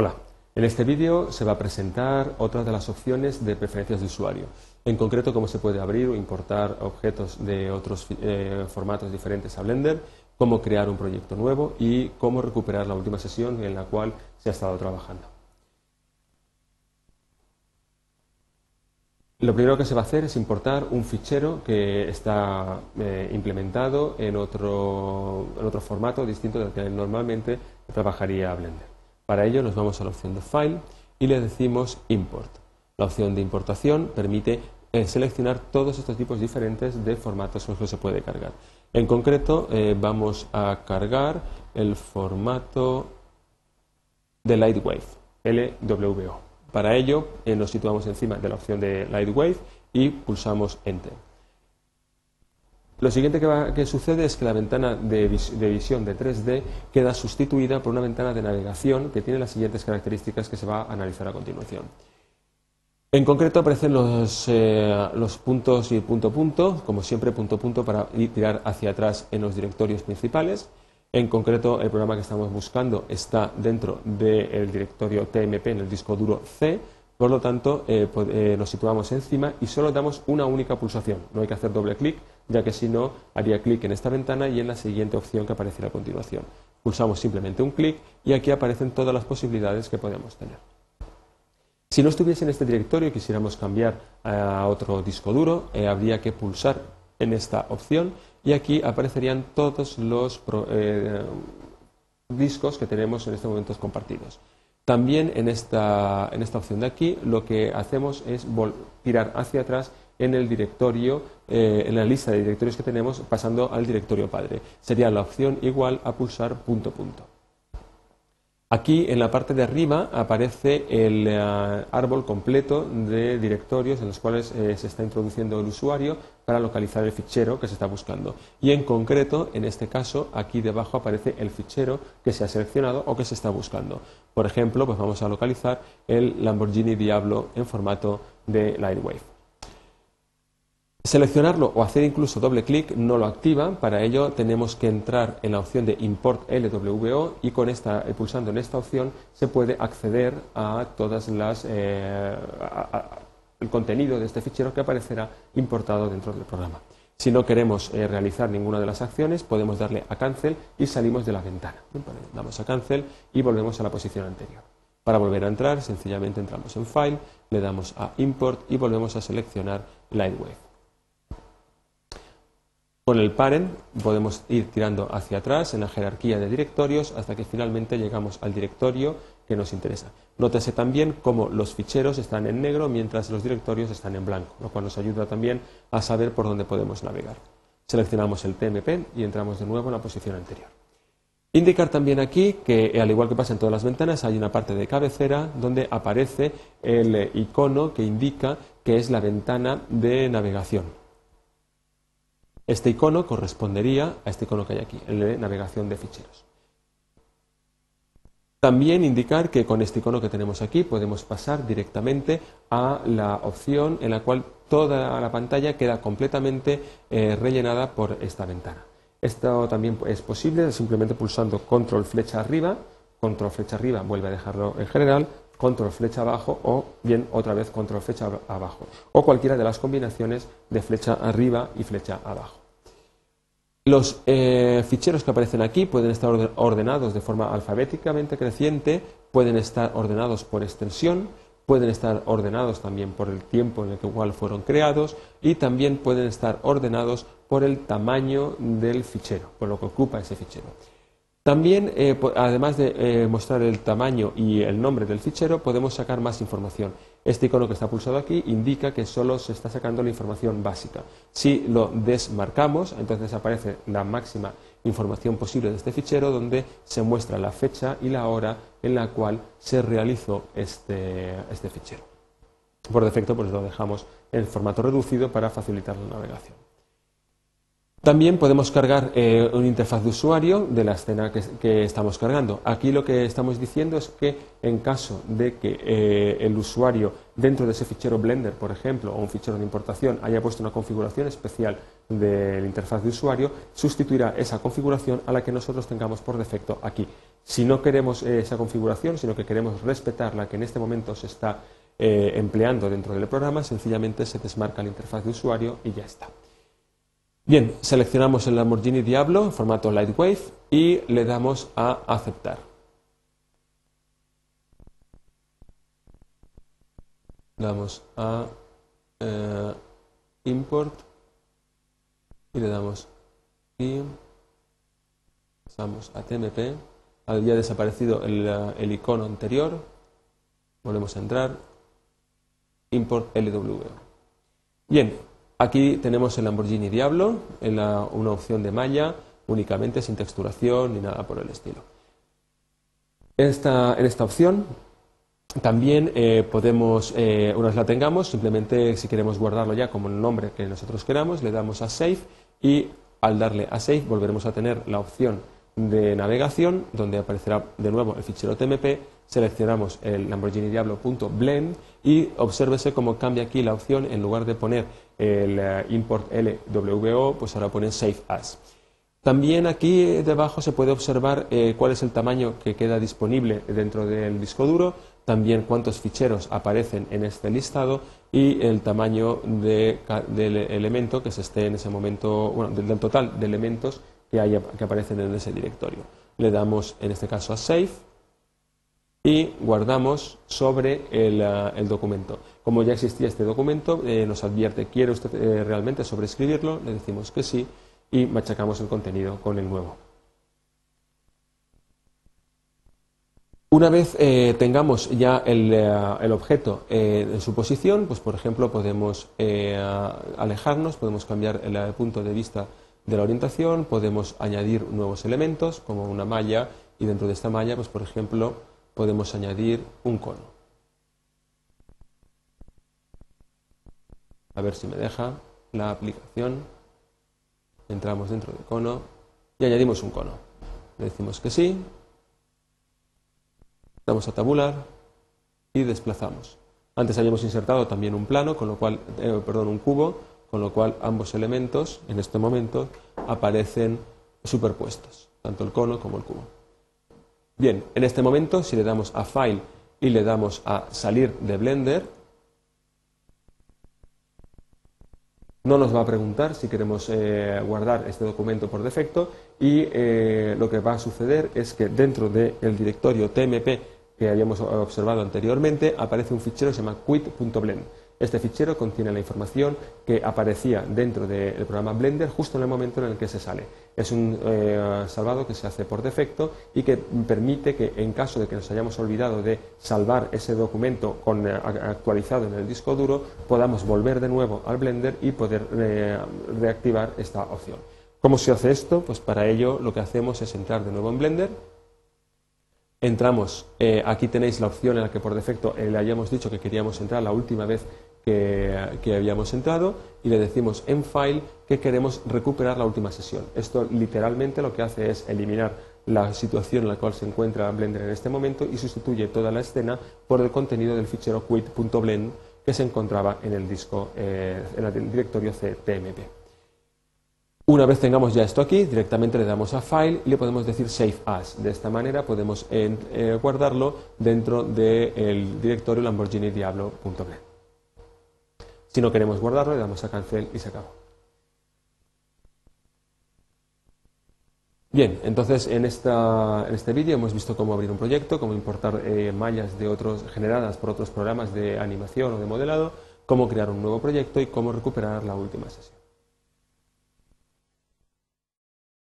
Hola, en este vídeo se va a presentar otra de las opciones de preferencias de usuario, en concreto cómo se puede abrir o importar objetos de otros formatos diferentes a Blender, cómo crear un proyecto nuevo y cómo recuperar la última sesión en la cual se ha estado trabajando. Lo primero que se va a hacer es importar un fichero que está implementado en otro formato distinto del que normalmente trabajaría Blender. Para ello nos vamos a la opción de File y le decimos Import. La opción de importación permite seleccionar todos estos tipos diferentes de formatos en los que se puede cargar. En concreto vamos a cargar el formato de Lightwave, LWO. Para ello nos situamos encima de la opción de Lightwave y pulsamos Enter. Lo siguiente que sucede es que la ventana de visión de 3D queda sustituida por una ventana de navegación que tiene las siguientes características que se va a analizar a continuación. En concreto aparecen los puntos y punto, como siempre punto para ir tirar hacia atrás en los directorios principales. En concreto el programa que estamos buscando está dentro del directorio TMP en el disco duro C. Por lo tanto, nos situamos encima y solo damos una única pulsación. No hay que hacer doble clic, ya que si no, haría clic en esta ventana y en la siguiente opción que aparecerá a continuación. Pulsamos simplemente un clic y aquí aparecen todas las posibilidades que podemos tener. Si no estuviese en este directorio y quisiéramos cambiar a otro disco duro, habría que pulsar en esta opción y aquí aparecerían todos los discos que tenemos en estos momentos compartidos. También en esta opción de aquí lo que hacemos es tirar hacia atrás en el directorio, en la lista de directorios que tenemos, pasando al directorio padre. Sería la opción igual a pulsar punto. Aquí en la parte de arriba aparece el árbol completo de directorios en los cuales se está introduciendo el usuario para localizar el fichero que se está buscando. Y en concreto, en este caso, aquí debajo aparece el fichero que se ha seleccionado o que se está buscando. Por ejemplo, pues vamos a localizar el Lamborghini Diablo en formato de Lightwave. Seleccionarlo o hacer incluso doble clic no lo activa. Para ello tenemos que entrar en la opción de Import LWO y pulsando en esta opción se puede acceder a todas las el contenido de este fichero que aparecerá importado dentro del programa. Si no queremos realizar ninguna de las acciones, podemos darle a Cancel y salimos de la ventana. Damos a Cancel y volvemos a la posición anterior. Para volver a entrar, sencillamente entramos en File, le damos a Import y volvemos a seleccionar Lightwave. Con el Parent podemos ir tirando hacia atrás en la jerarquía de directorios hasta que finalmente llegamos al directorio que nos interesa. Nótese también cómo los ficheros están en negro mientras los directorios están en blanco, lo cual nos ayuda también a saber por dónde podemos navegar. Seleccionamos el TMP y entramos de nuevo en la posición anterior. Indicar también aquí que, al igual que pasa en todas las ventanas, hay una parte de cabecera donde aparece el icono que indica que es la ventana de navegación. Este icono correspondería a este icono que hay aquí, el de navegación de ficheros. También indicar que con este icono que tenemos aquí podemos pasar directamente a la opción en la cual toda la pantalla queda completamente rellenada por esta ventana. Esto también es posible simplemente pulsando control flecha arriba vuelve a dejarlo en general, control flecha abajo o bien otra vez control flecha abajo o cualquiera de las combinaciones de flecha arriba y flecha abajo. Los ficheros que aparecen aquí pueden estar ordenados de forma alfabéticamente creciente, pueden estar ordenados por extensión, pueden estar ordenados también por el tiempo en el que fueron creados y también pueden estar ordenados por el tamaño del fichero, por lo que ocupa ese fichero. También, además de mostrar el tamaño y el nombre del fichero, podemos sacar más información. Este icono que está pulsado aquí indica que solo se está sacando la información básica. Si lo desmarcamos, entonces aparece la máxima información posible de este fichero, donde se muestra la fecha y la hora en la cual se realizó este fichero. Por defecto, pues lo dejamos en formato reducido para facilitar la navegación. También podemos cargar una interfaz de usuario de la escena que estamos cargando. Aquí lo que estamos diciendo es que en caso de que el usuario dentro de ese fichero Blender, por ejemplo, o un fichero de importación, haya puesto una configuración especial de la interfaz de usuario sustituirá esa configuración a la que nosotros tengamos por defecto aquí. Si no queremos esa configuración, sino que queremos respetar la que en este momento se está empleando dentro del programa, sencillamente se desmarca la interfaz de usuario y ya está. Bien, seleccionamos el Lamborghini Diablo en formato Lightwave y le damos a aceptar. Damos a import y le damos aquí, pasamos a TMP, ya ha desaparecido el icono anterior, volvemos a entrar, import LWO. Bien, aquí tenemos el Lamborghini Diablo, una opción de malla, únicamente sin texturación ni nada por el estilo. En esta opción también podemos, una vez la tengamos, simplemente si queremos guardarlo ya como el nombre que nosotros queramos, le damos a Save y al darle a Save volveremos a tener la opción de navegación donde aparecerá de nuevo el fichero TMP, seleccionamos el Lamborghini Diablo.blend y obsérvese cómo cambia aquí la opción, en lugar de poner el import LWO, pues ahora pone Save As. También aquí debajo se puede observar cuál es el tamaño que queda disponible dentro del disco duro, también cuántos ficheros aparecen en este listado y el tamaño del elemento que se esté en ese momento, bueno, del total de elementos que aparecen en ese directorio. Le damos en este caso a Save y guardamos sobre el documento. Como ya existía este documento, nos advierte, ¿quiere usted realmente sobreescribirlo? Le decimos que sí y machacamos el contenido con el nuevo. Una vez tengamos ya el objeto en su posición, pues por ejemplo podemos alejarnos, podemos cambiar el punto de vista de la orientación, podemos añadir nuevos elementos como una malla y dentro de esta malla, pues por ejemplo, podemos añadir un cono. A ver si me deja la aplicación. Entramos dentro del cono y añadimos un cono. Le decimos que sí. Damos a tabular y desplazamos. Antes habíamos insertado también un plano, con lo cual, un cubo, con lo cual ambos elementos en este momento aparecen superpuestos, tanto el cono como el cubo. Bien, en este momento si le damos a File y le damos a Salir de Blender, no nos va a preguntar si queremos guardar este documento por defecto y lo que va a suceder es que dentro del directorio TMP que habíamos observado anteriormente aparece un fichero que se llama quit.blend. Este fichero contiene la información que aparecía dentro del programa Blender justo en el momento en el que se sale. Es un salvado que se hace por defecto y que permite que, en caso de que nos hayamos olvidado de salvar ese documento actualizado en el disco duro, podamos volver de nuevo al Blender y poder reactivar esta opción. ¿Cómo se hace esto? Pues para ello lo que hacemos es entrar de nuevo en Blender. Entramos, aquí tenéis la opción en la que por defecto le hayamos dicho que queríamos entrar la última vez que habíamos entrado y le decimos en File que queremos recuperar la última sesión. Esto literalmente lo que hace es eliminar la situación en la cual se encuentra Blender en este momento y sustituye toda la escena por el contenido del fichero quit.blend que se encontraba en el disco, en el directorio CTMP. Una vez tengamos ya esto aquí, directamente le damos a File y le podemos decir Save As. De esta manera podemos guardarlo dentro del directorio lamborghinidiablo.blend. Si no queremos guardarlo, le damos a Cancel y se acabó. Bien, entonces en este vídeo hemos visto cómo abrir un proyecto, cómo importar mallas generadas por otros programas de animación o de modelado, cómo crear un nuevo proyecto y cómo recuperar la última sesión.